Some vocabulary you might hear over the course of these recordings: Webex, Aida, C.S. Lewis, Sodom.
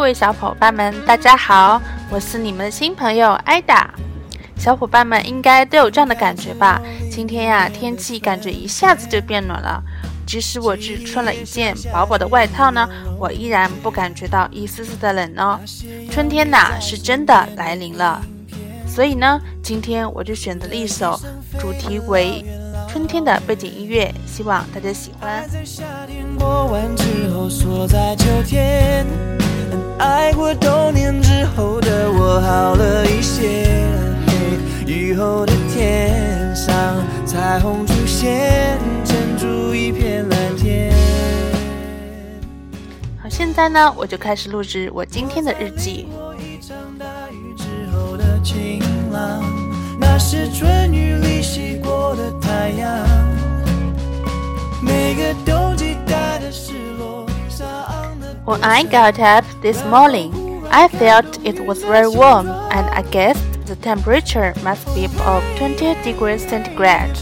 各位小伙伴们，大家好，我是你们的新朋友 Aida。 小伙伴们应该都有这样的感觉吧，今天呀，天气感觉一下子就变暖了，即使我只穿了一件薄薄的外套呢，我依然不感觉到一丝丝的冷哦。春天呐，是真的来临了。所以呢，今天我就选择了一首主题为春天的背景音乐，希望大家喜欢。在夏天过完之后说在秋天，爱过冬年之后的我好了一些，雨后的天上彩虹出现，撑住一片蓝天。好，现在呢，我就开始录制我今天的日记。晴朗，那是春雨里洗过的太阳，每个冬季带的失落。When I got up this morning, I felt it was very warm, and I guessed the temperature must be above 20 degrees centigrade,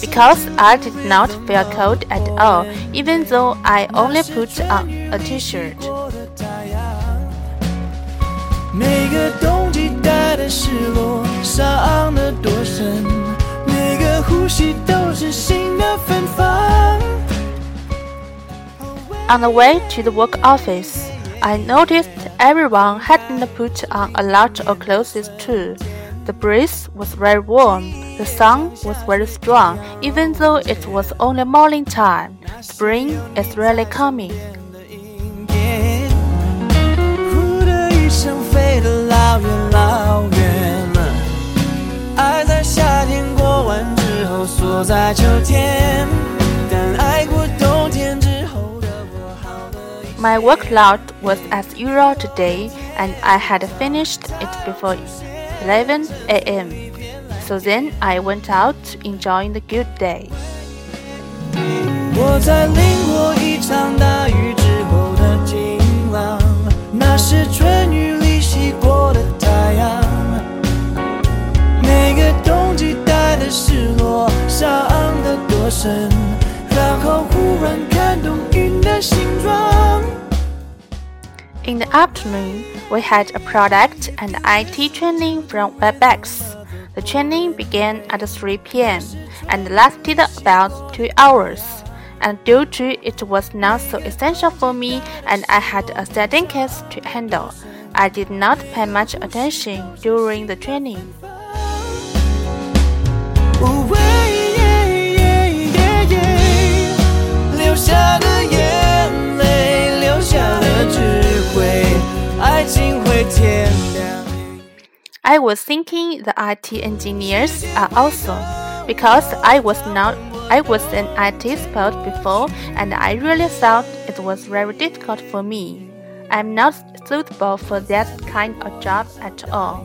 because I did not feel cold at all, even though I only put on a t-shirt.每个冬季带的失落伤得多深，每个呼吸都是新的芬芳。 On the way to the work office, I noticed everyone hadn't put on a lot of clothes too. The breeze was very warm, the sun was very strong, even though it was only morning time. Spring is really coming.老远老远了，爱在夏天过完之后锁在秋天，但爱过冬天之后的我好了一些。My workload was as usual today, and I had finished it before 11 a.m. So then I went out enjoying the good day. 我在淋过一场大雨之后的晴朗，那是春雨里洗过的太阳，每个冬季带的失落伤得多深，然后忽然看懂云的形状。In the afternoon, we had a product and IT training from Webex. The training began at 3 p.m. and lasted about 2 hours.And due to it was not so essential for me, and I had a second case to handle. I did not pay much attention during the training. I was thinking the IT engineers are awesome, because I was an IT sport before, and I really thought it was very difficult for me. I'm not suitable for that kind of job at all.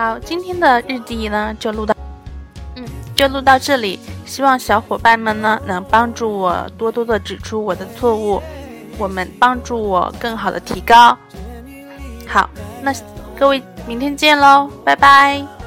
How 今天的日记呢，就录到这里。希望小伙伴们呢能帮助我多多的指出我的错误，帮助我更好的提高。好，那各位明天见喽，拜拜。